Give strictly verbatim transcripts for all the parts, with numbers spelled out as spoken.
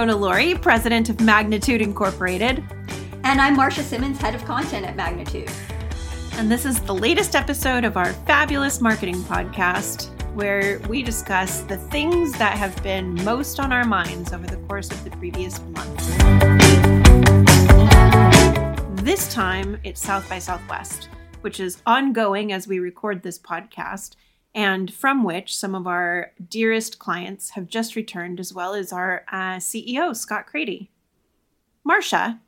Jonah Laurie, president of Magnitude Incorporated. And I'm Marcia Simmons, head of content at Magnitude. And this is the latest episode of our fabulous marketing podcast, where we discuss the things that have been most on our minds over the course of the previous month. This time, it's South by Southwest, which is ongoing as we record this podcast, and from which some of our dearest clients have just returned, as well as our uh, C E O, Scott Crady. Marcia,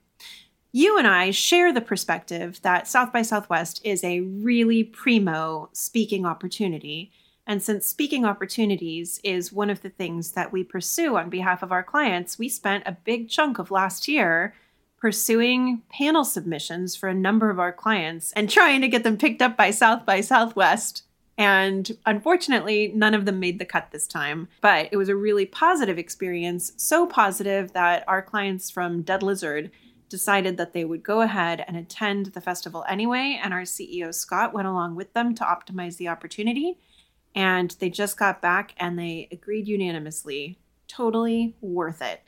you and I share the perspective that South by Southwest is a really primo speaking opportunity. And since speaking opportunities is one of the things that we pursue on behalf of our clients, we spent a big chunk of last year pursuing panel submissions for a number of our clients and trying to get them picked up by South by Southwest. And unfortunately, none of them made the cut this time, but it was a really positive experience, so positive that our clients from Dead Lizard decided that they would go ahead and attend the festival anyway, and our C E O, Scott, went along with them to optimize the opportunity, and they just got back and they agreed unanimously. Totally worth it.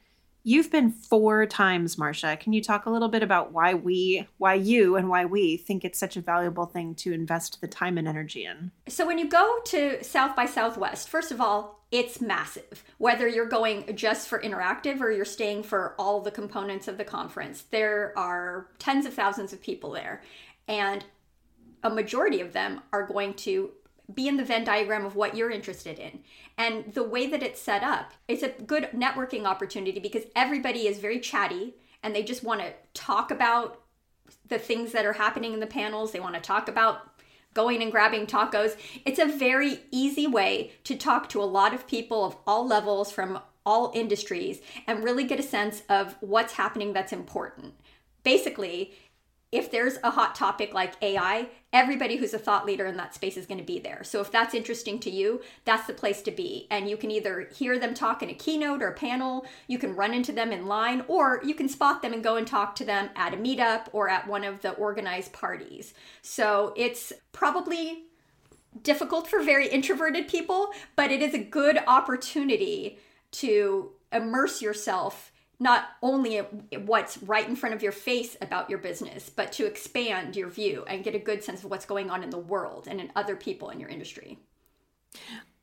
You've been four times, Marcia. Can you talk a little bit about why we, why you and why we think it's such a valuable thing to invest the time and energy in? So when you go to South by Southwest, first of all, it's massive. Whether you're going just for interactive or you're staying for all the components of the conference, there are tens of thousands of people there. And a majority of them are going to be in the Venn diagram of what you're interested in. And the way that it's set up, it's a good networking opportunity because everybody is very chatty and they just want to talk about the things that are happening in the panels. They want to talk about going and grabbing tacos. It's a very easy way to talk to a lot of people of all levels from all industries and really get a sense of what's happening that's important. Basically, if there's a hot topic like A I, everybody who's a thought leader in that space is going to be there. So if that's interesting to you, that's the place to be. And you can either hear them talk in a keynote or a panel, you can run into them in line, or you can spot them and go and talk to them at a meetup or at one of the organized parties. So it's probably difficult for very introverted people, but it is a good opportunity to immerse yourself not only what's right in front of your face about your business, but to expand your view and get a good sense of what's going on in the world and in other people in your industry.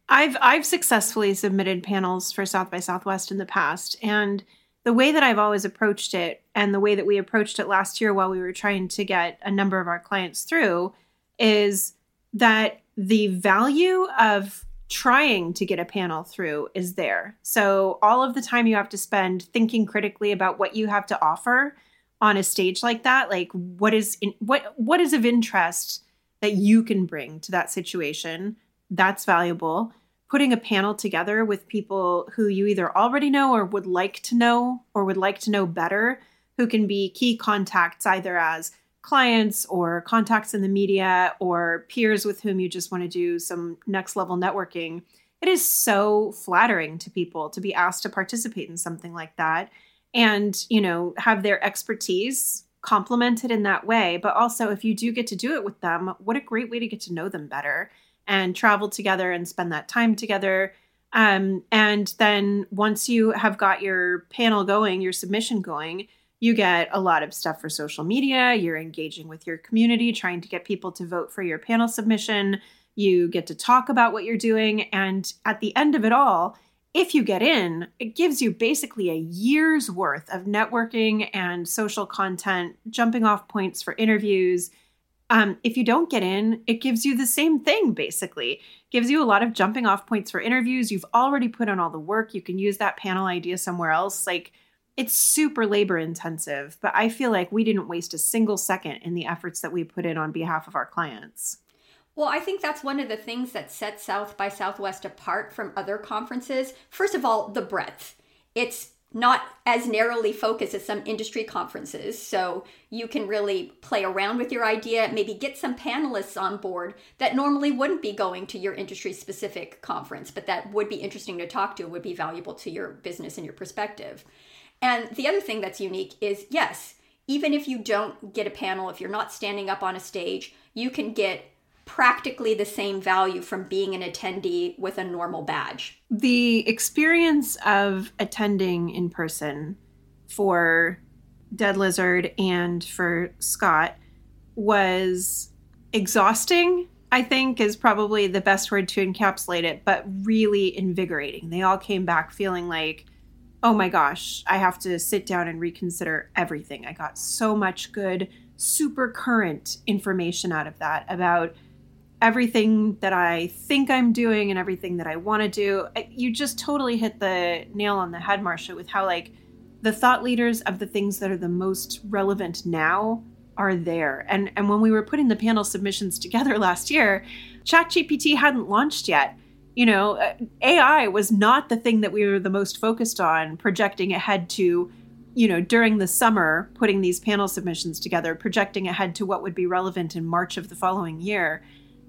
I've I've successfully submitted panels for South by Southwest in the past. And the way that I've always approached it and the way that we approached it last year while we were trying to get a number of our clients through is that the value of trying to get a panel through is there. So all of the time you have to spend thinking critically about what you have to offer on a stage like that, like what is in, what what is of interest that you can bring to that situation, that's valuable. Putting a panel together with people who you either already know or would like to know or would like to know better, who can be key contacts either as clients or contacts in the media or peers with whom you just want to do some next level networking. It is so flattering to people to be asked to participate in something like that and, you know, have their expertise complemented in that way. But also if you do get to do it with them, what a great way to get to know them better and travel together and spend that time together. Um, and then once you have got your panel going, your submission going, you get a lot of stuff for social media. You're engaging with your community, trying to get people to vote for your panel submission. You get to talk about what you're doing. And at the end of it all, if you get in, it gives you basically a year's worth of networking and social content, jumping off points for interviews. Um, if you don't get in, it gives you the same thing, basically. It gives you a lot of jumping off points for interviews. You've already put on all the work. You can use that panel idea somewhere else. Like, it's super labor intensive, but I feel like we didn't waste a single second in the efforts that we put in on behalf of our clients. Well, I think that's one of the things that sets South by Southwest apart from other conferences. First of all, the breadth. It's not as narrowly focused as some industry conferences. So you can really play around with your idea, maybe get some panelists on board that normally wouldn't be going to your industry specific conference, but that would be interesting to talk to, would be valuable to your business and your perspective. And the other thing that's unique is, yes, even if you don't get a panel, if you're not standing up on a stage, you can get practically the same value from being an attendee with a normal badge. The experience of attending in person for Dead Lizard and for Scott was exhausting, I think, is probably the best word to encapsulate it, but really invigorating. They all came back feeling like, oh my gosh, I have to sit down and reconsider everything. I got so much good, super current information out of that about everything that I think I'm doing and everything that I want to do. You just totally hit the nail on the head, Marcia, with how like the thought leaders of the things that are the most relevant now are there. And and when we were putting the panel submissions together last year, ChatGPT hadn't launched yet. You know, A I was not the thing that we were the most focused on projecting ahead to, you know, during the summer, putting these panel submissions together, projecting ahead to what would be relevant in March of the following year.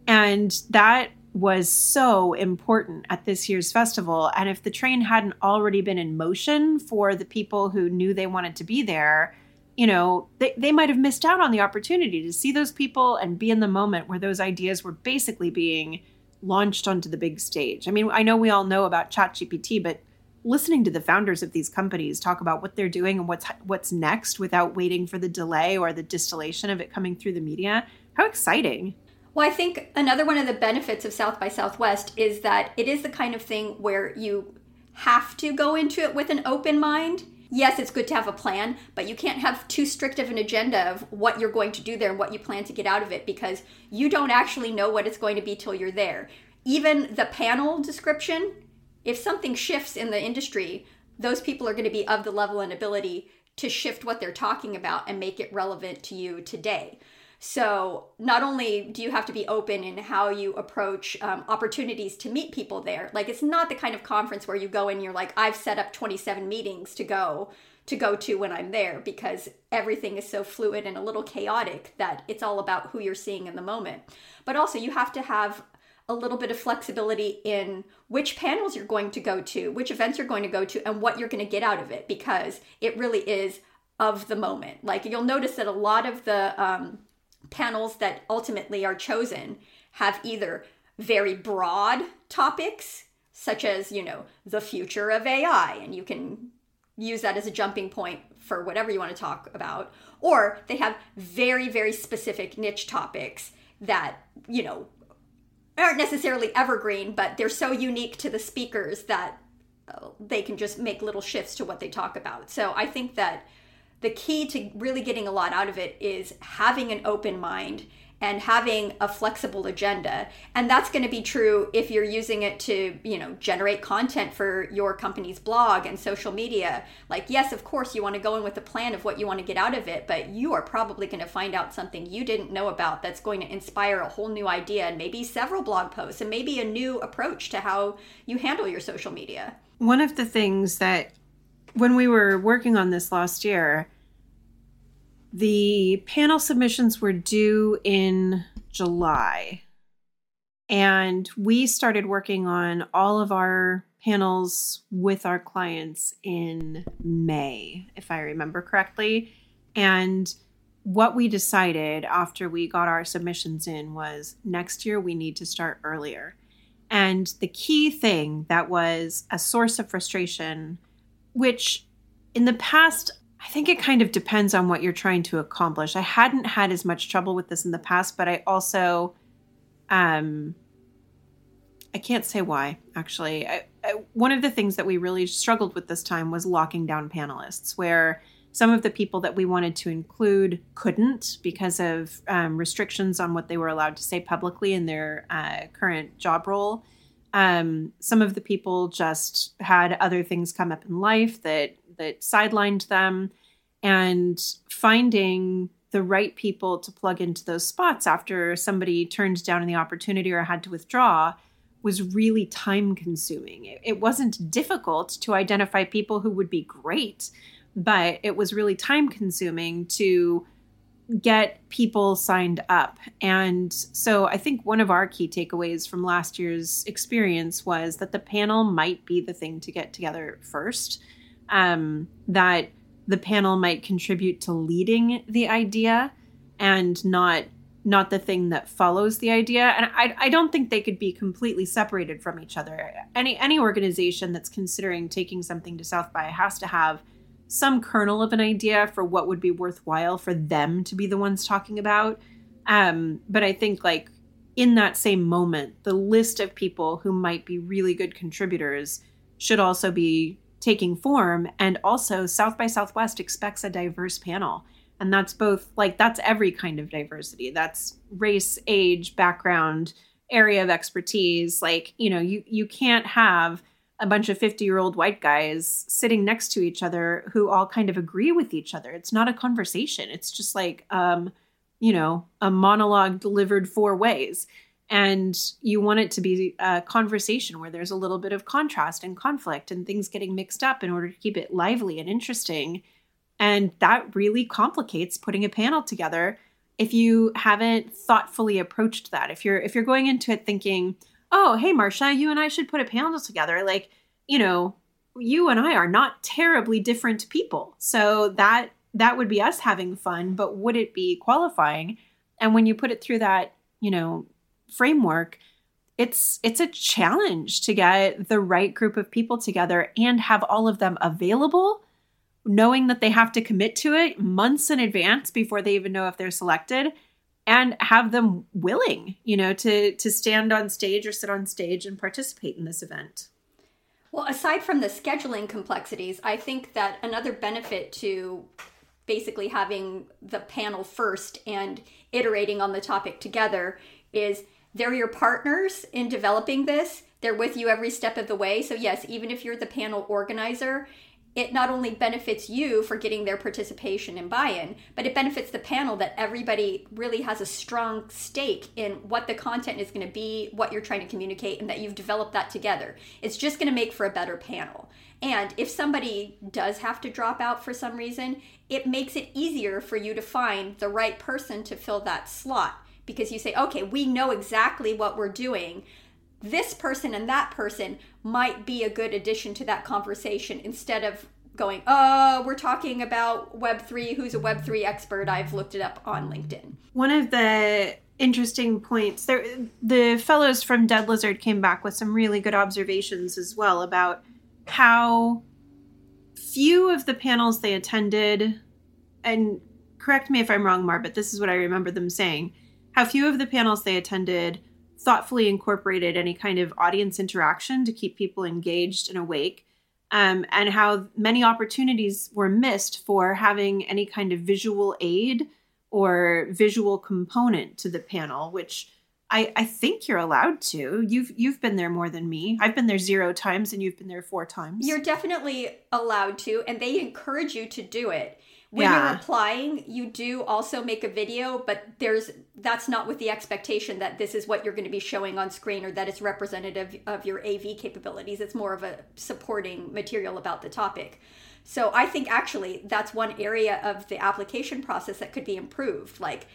And that was so important at this year's festival. And if the train hadn't already been in motion for the people who knew they wanted to be there, you know, they, they might have missed out on the opportunity to see those people and be in the moment where those ideas were basically being launched onto the big stage. I mean, I know we all know about ChatGPT, but listening to the founders of these companies talk about what they're doing and what's what's next without waiting for the delay or the distillation of it coming through the media, how exciting. Well, I think another one of the benefits of South by Southwest is that it is the kind of thing where you have to go into it with an open mind. Yes, it's good to have a plan, but you can't have too strict of an agenda of what you're going to do there and what you plan to get out of it, because you don't actually know what it's going to be till you're there. Even the panel description, if something shifts in the industry, those people are going to be of the level and ability to shift what they're talking about and make it relevant to you today. So not only do you have to be open in how you approach um, opportunities to meet people there, like it's not the kind of conference where you go and you're like, I've set up twenty-seven meetings to go to go to when I'm there, because everything is so fluid and a little chaotic that it's all about who you're seeing in the moment. But also you have to have a little bit of flexibility in which panels you're going to go to, which events you're going to go to, and what you're going to get out of it, because it really is of the moment. Like you'll notice that a lot of the um, panels that ultimately are chosen have either very broad topics, such as, you know, the future of A I, and you can use that as a jumping point for whatever you want to talk about, or they have very, very specific niche topics that, you know, aren't necessarily evergreen, but they're so unique to the speakers that they can just make little shifts to what they talk about. So I think that the key to really getting a lot out of it is having an open mind and having a flexible agenda. And that's going to be true if you're using it to, you know, generate content for your company's blog and social media. Like, yes, of course, you want to go in with a plan of what you want to get out of it, but you are probably going to find out something you didn't know about that's going to inspire a whole new idea and maybe several blog posts and maybe a new approach to how you handle your social media. One of the things that when we were working on this last year, the panel submissions were due in July, and we started working on all of our panels with our clients in May, if I remember correctly. And what we decided after we got our submissions in was next year we need to start earlier. And the key thing that was a source of frustration, which in the past, I think it kind of depends on what you're trying to accomplish. I hadn't had as much trouble with this in the past, but I also, um, I can't say why, actually. I, I, one of the things that we really struggled with this time was locking down panelists, where some of the people that we wanted to include couldn't because of um, restrictions on what they were allowed to say publicly in their uh, current job role. Um, some of the people just had other things come up in life that that sidelined them, and finding the right people to plug into those spots after somebody turned down the opportunity or had to withdraw was really time consuming. It, it wasn't difficult to identify people who would be great, but it was really time consuming to get people signed up. And so I think one of our key takeaways from last year's experience was that the panel might be the thing to get together first, um, that the panel might contribute to leading the idea and not not the thing that follows the idea. And I, I don't think they could be completely separated from each other. Any any organization that's considering taking something to South by has to have some kernel of an idea for what would be worthwhile for them to be the ones talking about. Um, but I think, like, in that same moment, the list of people who might be really good contributors should also be taking form. And also, South by Southwest expects a diverse panel. And that's both, like, that's every kind of diversity. That's race, age, background, area of expertise. Like, you know, you, you can't have a bunch of fifty-year-old white guys sitting next to each other who all kind of agree with each other. It's not a conversation. It's just like, um, you know, a monologue delivered four ways. And you want it to be a conversation where there's a little bit of contrast and conflict and things getting mixed up in order to keep it lively and interesting. And that really complicates putting a panel together if you haven't thoughtfully approached that. If you're if you're going into it thinking, oh, hey, Marcia, you and I should put a panel together. Like, you know, you and I are not terribly different people. So that that would be us having fun, but would it be qualifying? And when you put it through that, you know, framework, it's it's a challenge to get the right group of people together and have all of them available, knowing that they have to commit to it months in advance before they even know if they're selected, and have them willing, you know, to to stand on stage or sit on stage and participate in this event. Well, aside from the scheduling complexities, I think that another benefit to basically having the panel first and iterating on the topic together is they're your partners in developing this. They're with you every step of the way. So yes, even if you're the panel organizer, it not only benefits you for getting their participation and buy-in, but it benefits the panel that everybody really has a strong stake in what the content is going to be, what you're trying to communicate, and that you've developed that together. It's just going to make for a better panel. And if somebody does have to drop out for some reason, it makes it easier for you to find the right person to fill that slot, because you say, okay, we know exactly what we're doing. This person and that person might be a good addition to that conversation, instead of going, oh, we're talking about Web three. Who's a Web three expert? I've looked it up on LinkedIn. One of the interesting points, there, the fellows from Dead Lizard came back with some really good observations as well about how few of the panels they attended, and correct me if I'm wrong, Mar, but this is what I remember them saying, how few of the panels they attended thoughtfully incorporated any kind of audience interaction to keep people engaged and awake, um, and how many opportunities were missed for having any kind of visual aid or visual component to the panel, which I, I think you're allowed to. You've you've been there more than me. I've been there zero times and you've been there four times. You're definitely allowed to, and they encourage you to do it. When yeah. you're applying, you do also make a video, but there's that's not with the expectation that this is what you're going to be showing on screen or that it's representative of your A V capabilities. It's more of a supporting material about the topic. So I think actually that's one area of the application process that could be improved, like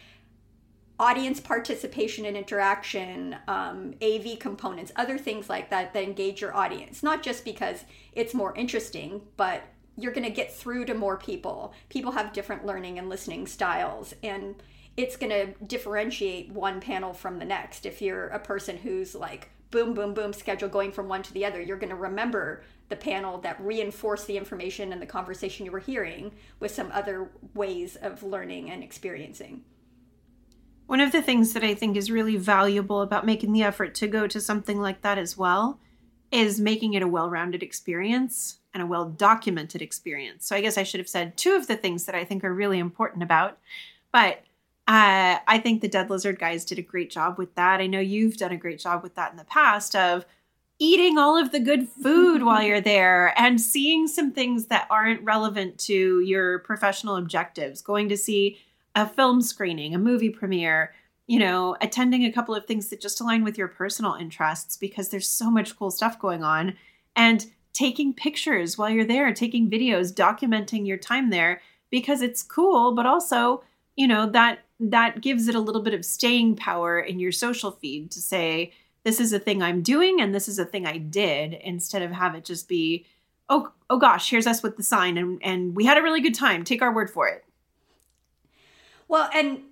audience participation and interaction, um, A V components, other things like that that engage your audience, not just because it's more interesting, but you're going to get through to more people. People have different learning and listening styles, and it's going to differentiate one panel from the next. If you're a person who's like boom, boom, boom schedule going from one to the other, you're going to remember the panel that reinforced the information and the conversation you were hearing with some other ways of learning and experiencing. One of the things that I think is really valuable about making the effort to go to something like that as well is making it a well-rounded experience and a well-documented experience. So I guess I should have said two of the things that I think are really important about, but uh, I think the Dead Lizard guys did a great job with that. I know you've done a great job with that in the past, of eating all of the good food while you're there and seeing some things that aren't relevant to your professional objectives, going to see a film screening, a movie premiere, you know, attending a couple of things that just align with your personal interests, because there's so much cool stuff going on, and taking pictures while you're there, taking videos, documenting your time there, because it's cool, but also, you know, that that gives it a little bit of staying power in your social feed to say, this is a thing I'm doing and this is a thing I did, instead of have it just be, oh, oh gosh, here's us with the sign and, and we had a really good time. Take our word for it. Well, and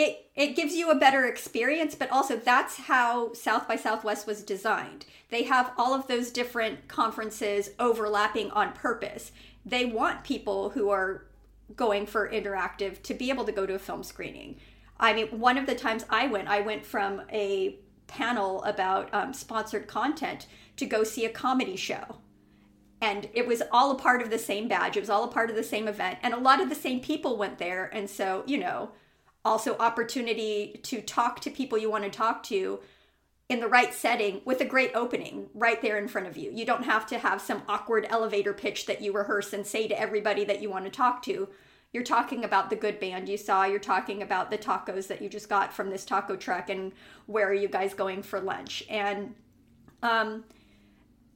It it gives you a better experience, but also that's how South by Southwest was designed. They have all of those different conferences overlapping on purpose. They want people who are going for interactive to be able to go to a film screening. I mean, one of the times I went, I went from a panel about um, sponsored content to go see a comedy show. And it was all a part of the same badge. It was all a part of the same event. And a lot of the same people went there. And so, you know, also opportunity to talk to people you want to talk to in the right setting with a great opening right there in front of you. You don't have to have some awkward elevator pitch that you rehearse and say to everybody that you want to talk to. You're talking about the good band you saw. You're talking about the tacos that you just got from this taco truck and where are you guys going for lunch? And um,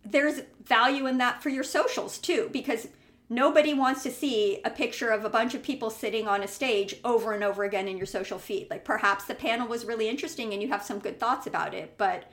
there's value in that for your socials too, because nobody wants to see a picture of a bunch of people sitting on a stage over and over again in your social feed. Like perhaps the panel was really interesting and you have some good thoughts about it, but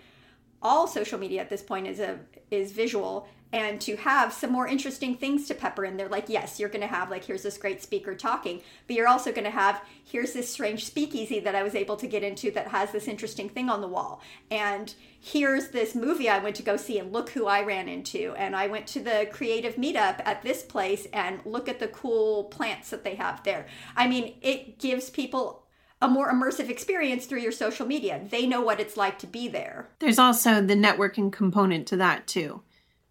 all social media at this point is a is visual. And to have some more interesting things to pepper in there, like, yes, you're going to have, like, here's this great speaker talking, but you're also going to have, here's this strange speakeasy that I was able to get into that has this interesting thing on the wall. And here's this movie I went to go see and look who I ran into. And I went to the creative meetup at this place and look at the cool plants that they have there. I mean, it gives people a more immersive experience through your social media. They know what it's like to be there. There's also the networking component to that, too.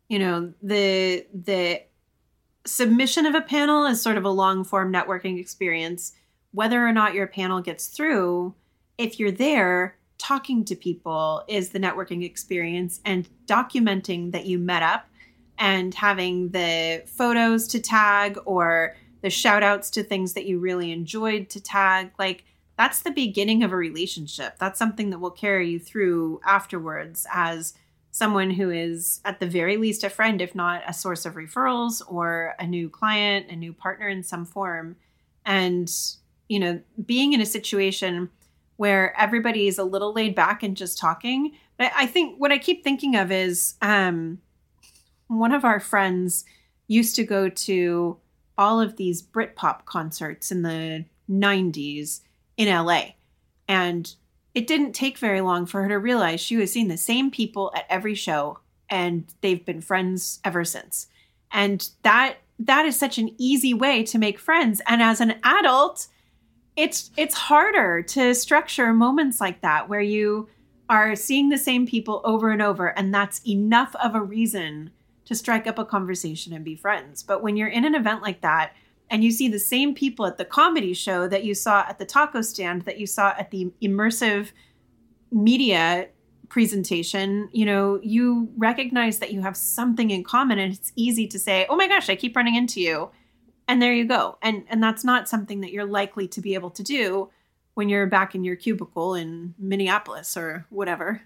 You know, the the submission of a panel is sort of a long-form networking experience. Whether or not your panel gets through, if you're there, talking to people is the networking experience, and documenting that you met up and having the photos to tag or the shout-outs to things that you really enjoyed to tag. Like, that's the beginning of a relationship. That's something that will carry you through afterwards as someone who is at the very least a friend, if not a source of referrals or a new client, a new partner in some form. And, you know, being in a situation where everybody is a little laid back and just talking. But I think what I keep thinking of is um, one of our friends used to go to all of these Britpop concerts in the nineties in L A. And it didn't take very long for her to realize she was seeing the same people at every show, and they've been friends ever since. And that that is such an easy way to make friends. And as an adult, it's it's harder to structure moments like that where you are seeing the same people over and over, and that's enough of a reason to strike up a conversation and be friends. But when you're in an event like that, and you see the same people at the comedy show that you saw at the taco stand, that you saw at the immersive media presentation, you know, you recognize that you have something in common, and it's easy to say, oh my gosh, I keep running into you. And there you go. And and that's not something that you're likely to be able to do when you're back in your cubicle in Minneapolis or whatever.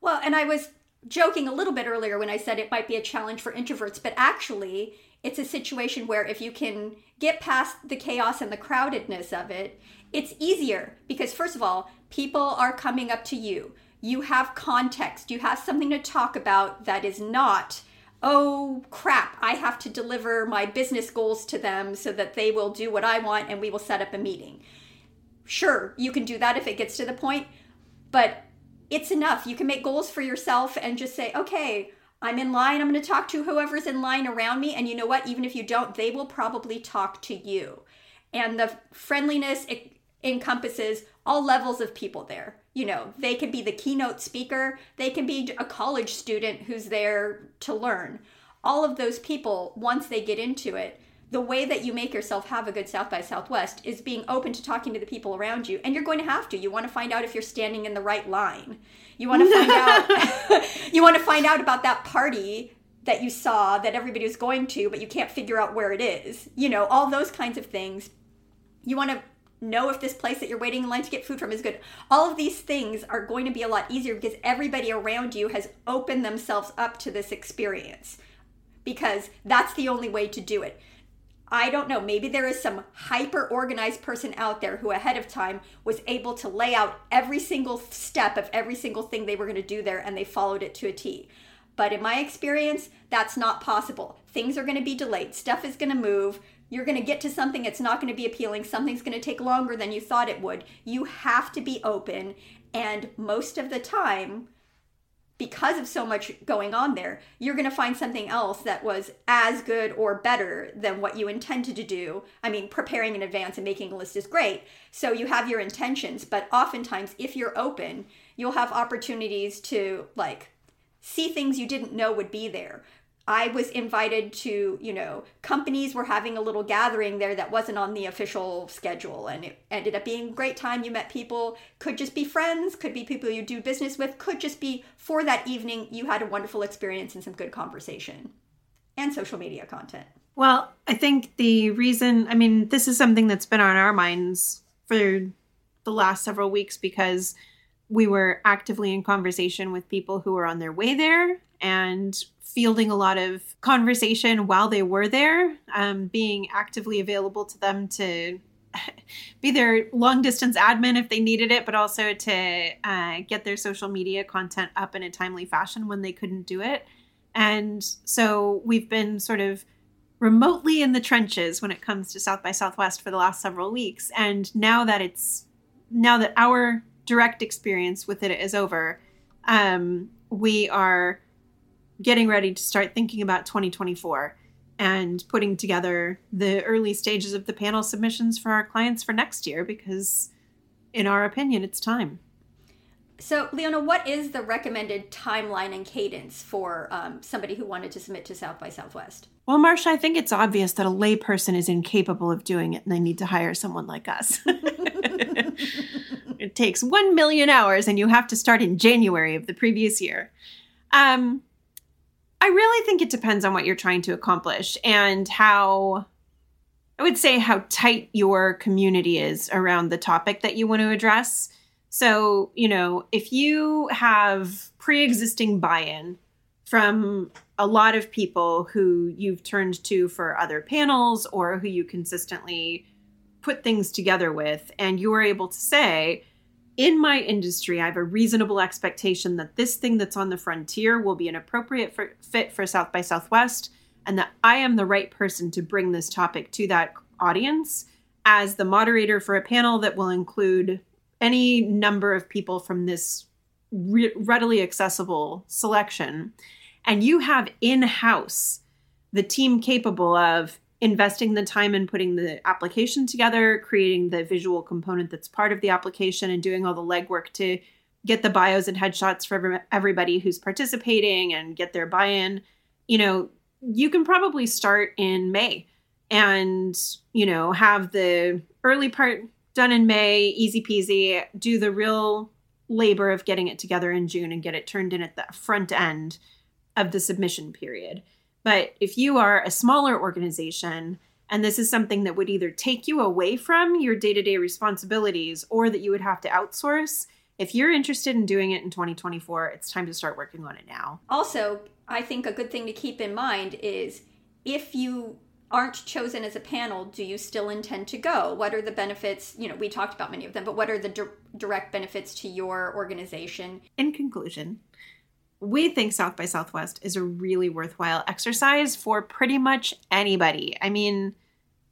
Well, and I was joking a little bit earlier when I said it might be a challenge for introverts, but actually it's a situation where if you can get past the chaos and the crowdedness of it, it's easier because, first of all, people are coming up to you. You have context. You have something to talk about that is not, oh, crap, I have to deliver my business goals to them so that they will do what I want and we will set up a meeting. Sure, you can do that if it gets to the point, but it's enough. You can make goals for yourself and just say, okay, I'm in line. I'm going to talk to whoever's in line around me. And you know what? Even if you don't, they will probably talk to you. And the friendliness encompasses all levels of people there. You know, they can be the keynote speaker. They can be a college student who's there to learn. All of those people, once they get into it, the way that you make yourself have a good South by Southwest is being open to talking to the people around you. And you're going to have to. You want to find out if you're standing in the right line. You want to find out you want to find out about that party that you saw that everybody was going to, but you can't figure out where it is. You know, all those kinds of things. You want to know if this place that you're waiting in line to get food from is good. All of these things are going to be a lot easier because everybody around you has opened themselves up to this experience, because that's the only way to do it. I don't know, maybe there is some hyper-organized person out there who ahead of time was able to lay out every single step of every single thing they were going to do there, and they followed it to a T. But in my experience, that's not possible. Things are going to be delayed. Stuff is going to move. You're going to get to something that's not going to be appealing. Something's going to take longer than you thought it would. You have to be open. And most of the time, because of so much going on there, you're going to find something else that was as good or better than what you intended to do. I mean, preparing in advance and making a list is great. So you have your intentions, but oftentimes if you're open, you'll have opportunities to like see things you didn't know would be there. I was invited to, you know, companies were having a little gathering there that wasn't on the official schedule, and it ended up being a great time. You met people, could just be friends, could be people you do business with, could just be for that evening. You had a wonderful experience and some good conversation and social media content. Well, I think the reason, I mean, this is something that's been on our minds for the last several weeks because we were actively in conversation with people who were on their way there and fielding a lot of conversation while they were there, um, being actively available to them to be their long distance admin if they needed it, but also to uh, get their social media content up in a timely fashion when they couldn't do it. And so we've been sort of remotely in the trenches when it comes to South by Southwest for the last several weeks. And now that it's, now that our direct experience with it is over, um, we are getting ready to start thinking about twenty twenty-four and putting together the early stages of the panel submissions for our clients for next year, because in our opinion, it's time. So Leona, what is the recommended timeline and cadence for um, somebody who wanted to submit to South by Southwest? Well, Marcia, I think it's obvious that a layperson is incapable of doing it and they need to hire someone like us. It takes one million hours and you have to start in January of the previous year. Um, I really think it depends on what you're trying to accomplish and how, I would say, how tight your community is around the topic that you want to address. So, you know, if you have pre-existing buy-in from a lot of people who you've turned to for other panels or who you consistently put things together with, and you are able to say, in my industry, I have a reasonable expectation that this thing that's on the frontier will be an appropriate for, fit for South by Southwest, and that I am the right person to bring this topic to that audience as the moderator for a panel that will include any number of people from this re- readily accessible selection. And you have in-house the team capable of investing the time in putting the application together, creating the visual component that's part of the application, and doing all the legwork to get the bios and headshots for everybody who's participating and get their buy-in. You know, you can probably start in May and, you know, have the early part done in May, easy peasy, do the real labor of getting it together in June and get it turned in at the front end of the submission period. But if you are a smaller organization and this is something that would either take you away from your day-to-day responsibilities or that you would have to outsource, if you're interested in doing it in twenty twenty-four, it's time to start working on it now. Also, I think a good thing to keep in mind is if you aren't chosen as a panel, do you still intend to go? What are the benefits? You know, we talked about many of them, but what are the di- direct benefits to your organization? In conclusion, we think South by Southwest is a really worthwhile exercise for pretty much anybody. I mean,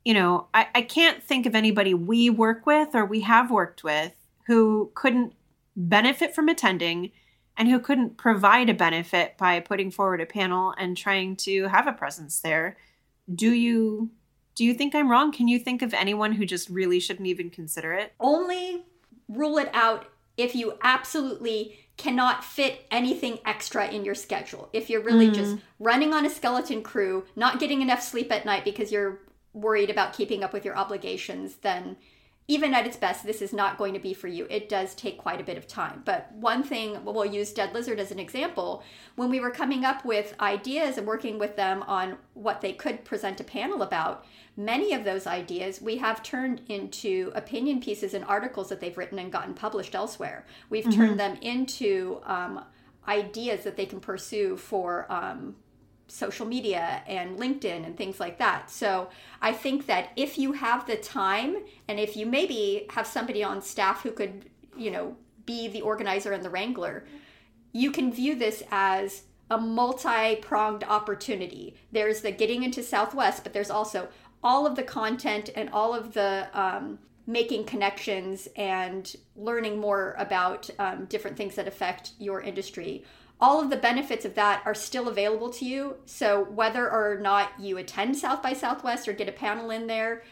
you know, I, I can't think of anybody we work with or we have worked with who couldn't benefit from attending and who couldn't provide a benefit by putting forward a panel and trying to have a presence there. Do you, do you think I'm wrong? Can you think of anyone who just really shouldn't even consider it? Only rule it out if you absolutely cannot fit anything extra in your schedule. If you're really mm. just running on a skeleton crew, not getting enough sleep at night because you're worried about keeping up with your obligations, then even at its best, this is not going to be for you. It does take quite a bit of time. But one thing, we'll use Dead Lizard as an example. When we were coming up with ideas and working with them on what they could present a panel about, many of those ideas we have turned into opinion pieces and articles that they've written and gotten published elsewhere. We've mm-hmm. turned them into um, ideas that they can pursue for um, social media and LinkedIn and things like that. So I think that if you have the time and if you maybe have somebody on staff who could, you know, be the organizer and the wrangler, you can view this as a multi-pronged opportunity. There's the getting into Southwest, but there's also all of the content and all of the um, making connections and learning more about um, different things that affect your industry. All of the benefits of that are still available to you. So whether or not you attend South by Southwest or get a panel in there,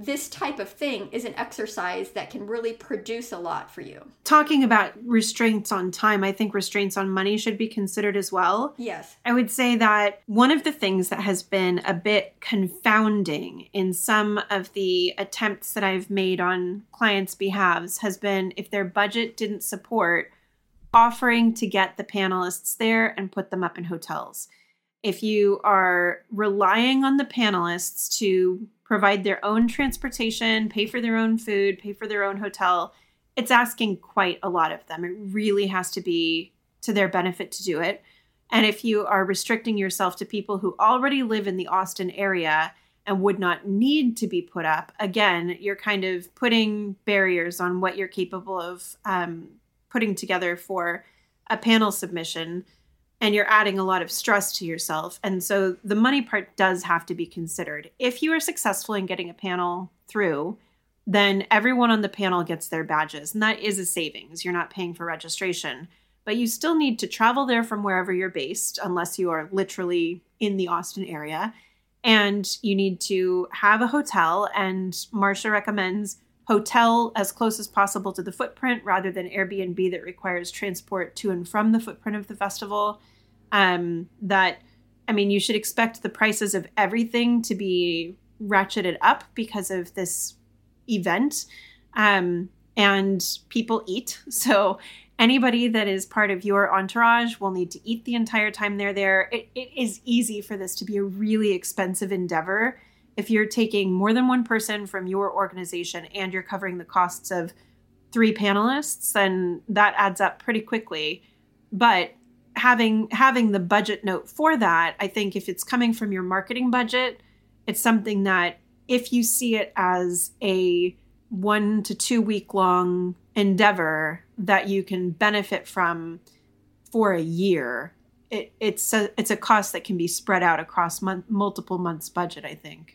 this type of thing is an exercise that can really produce a lot for you. Talking about restraints on time, I think restraints on money should be considered as well. Yes. I would say that one of the things that has been a bit confounding in some of the attempts that I've made on clients' behalves has been, if their budget didn't support, offering to get the panelists there and put them up in hotels. If you are relying on the panelists to provide their own transportation, pay for their own food, pay for their own hotel, it's asking quite a lot of them. It really has to be to their benefit to do it. And if you are restricting yourself to people who already live in the Austin area and would not need to be put up, again, you're kind of putting barriers on what you're capable of um, putting together for a panel submission. And you're adding a lot of stress to yourself. And so the money part does have to be considered. If you are successful in getting a panel through, then everyone on the panel gets their badges. And that is a savings. You're not paying for registration. But you still need to travel there from wherever you're based, unless you are literally in the Austin area. And you need to have a hotel. And Marcia recommends hotel as close as possible to the footprint rather than Airbnb that requires transport to and from the footprint of the festival. Um, that, I mean, you should expect the prices of everything to be ratcheted up because of this event. Um, and people eat. So anybody that is part of your entourage will need to eat the entire time they're there. It, it is easy for this to be a really expensive endeavor. If you're taking more than one person from your organization and you're covering the costs of three panelists, then that adds up pretty quickly. But having having the budget note for that, I think if it's coming from your marketing budget, it's something that if you see it as a one to two week long endeavor that you can benefit from for a year, it, it's a, it's a cost that can be spread out across mon- multiple months' budget, I think.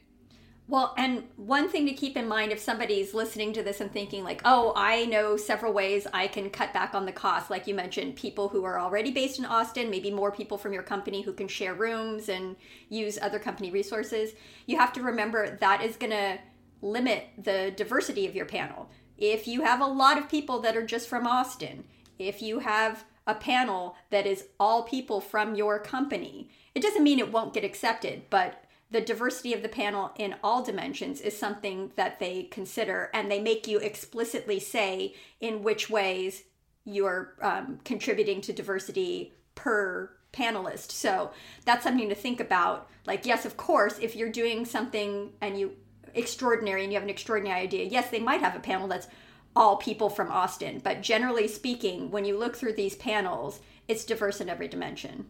Well, and one thing to keep in mind if somebody's listening to this and thinking like, oh, I know several ways I can cut back on the cost. Like you mentioned, people who are already based in Austin, maybe more people from your company who can share rooms and use other company resources. You have to remember that is going to limit the diversity of your panel. If you have a lot of people that are just from Austin, if you have a panel that is all people from your company, it doesn't mean it won't get accepted, but the diversity of the panel in all dimensions is something that they consider, and they make you explicitly say in which ways you're um, contributing to diversity per panelist. So that's something to think about. Like, yes, of course, if you're doing something and you extraordinary and you have an extraordinary idea, yes, they might have a panel that's all people from Austin. But generally speaking, when you look through these panels, it's diverse in every dimension.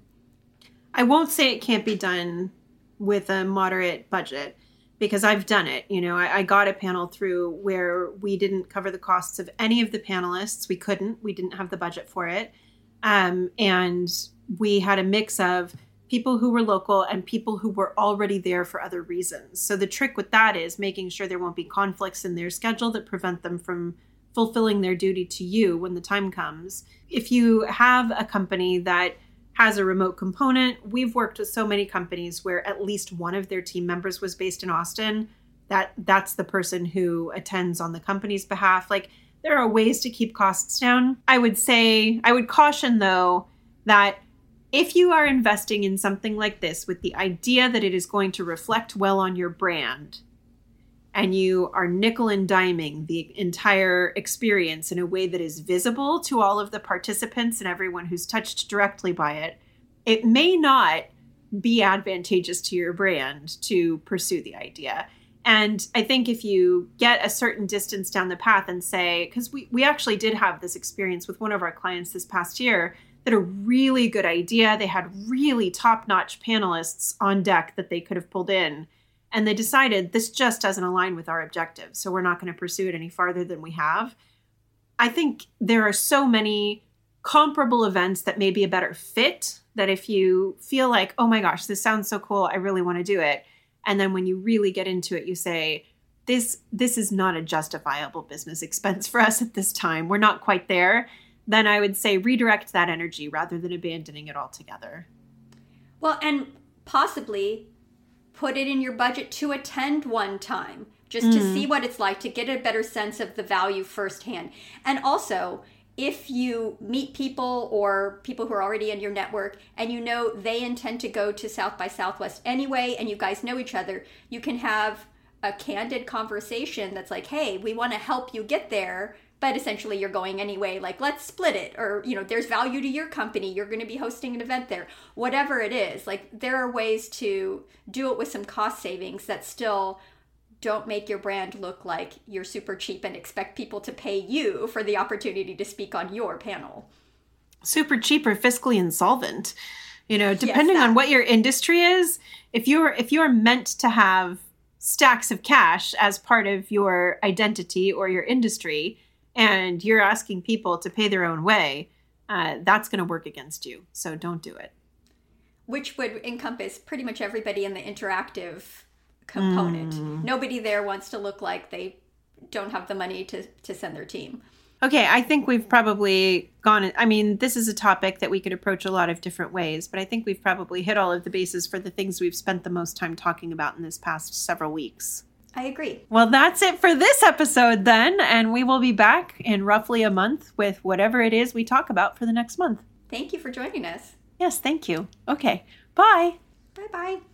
I won't say it can't be done with a moderate budget, because I've done it. You know, I, I got a panel through where we didn't cover the costs of any of the panelists. We couldn't, we didn't have the budget for it. Um, and we had a mix of people who were local and people who were already there for other reasons. So the trick with that is making sure there won't be conflicts in their schedule that prevent them from fulfilling their duty to you when the time comes. If you have a company that has a remote component. We've worked with so many companies where at least one of their team members was based in Austin. That that's the person who attends on the company's behalf. Like, there are ways to keep costs down. I would say, I would caution though, that if you are investing in something like this with the idea that it is going to reflect well on your brand, and you are nickel and diming the entire experience in a way that is visible to all of the participants and everyone who's touched directly by it, it may not be advantageous to your brand to pursue the idea. And I think if you get a certain distance down the path and say, because we, we actually did have this experience with one of our clients this past year, that a really good idea, they had really top-notch panelists on deck that they could have pulled in. And they decided this just doesn't align with our objectives, so we're not going to pursue it any farther than we have. I think there are so many comparable events that may be a better fit, that if you feel like, oh my gosh, this sounds so cool, I really want to do it, And then when you really get into it, you say, this this is not a justifiable business expense for us at this time. We're not quite there. Then I would say redirect that energy rather than abandoning it altogether. Well, and possibly put it in your budget to attend one time just mm. to see what it's like, to get a better sense of the value firsthand. And also, if you meet people or people who are already in your network and you know they intend to go to South by Southwest anyway, and you guys know each other, you can have a candid conversation that's like, hey, we want to help you get there, but essentially you're going anyway. Like, let's split it. Or, you know, there's value to your company. You're going to be hosting an event there. Whatever it is, like, there are ways to do it with some cost savings that still don't make your brand look like you're super cheap and expect people to pay you for the opportunity to speak on your panel. Super cheap or fiscally insolvent. You know, depending yes, on what your industry is, if you're if you're meant to have stacks of cash as part of your identity or your industry, and you're asking people to pay their own way, uh, that's going to work against you. So don't do it. Which would encompass pretty much everybody in the interactive component. Mm. Nobody there wants to look like they don't have the money to, to send their team. Okay, I think we've probably gone, I mean, this is a topic that we could approach a lot of different ways, but I think we've probably hit all of the bases for the things we've spent the most time talking about in this past several weeks. I agree. Well, that's it for this episode then, and we will be back in roughly a month with whatever it is we talk about for the next month. Thank you for joining us. Yes, thank you. Okay, bye. Bye-bye.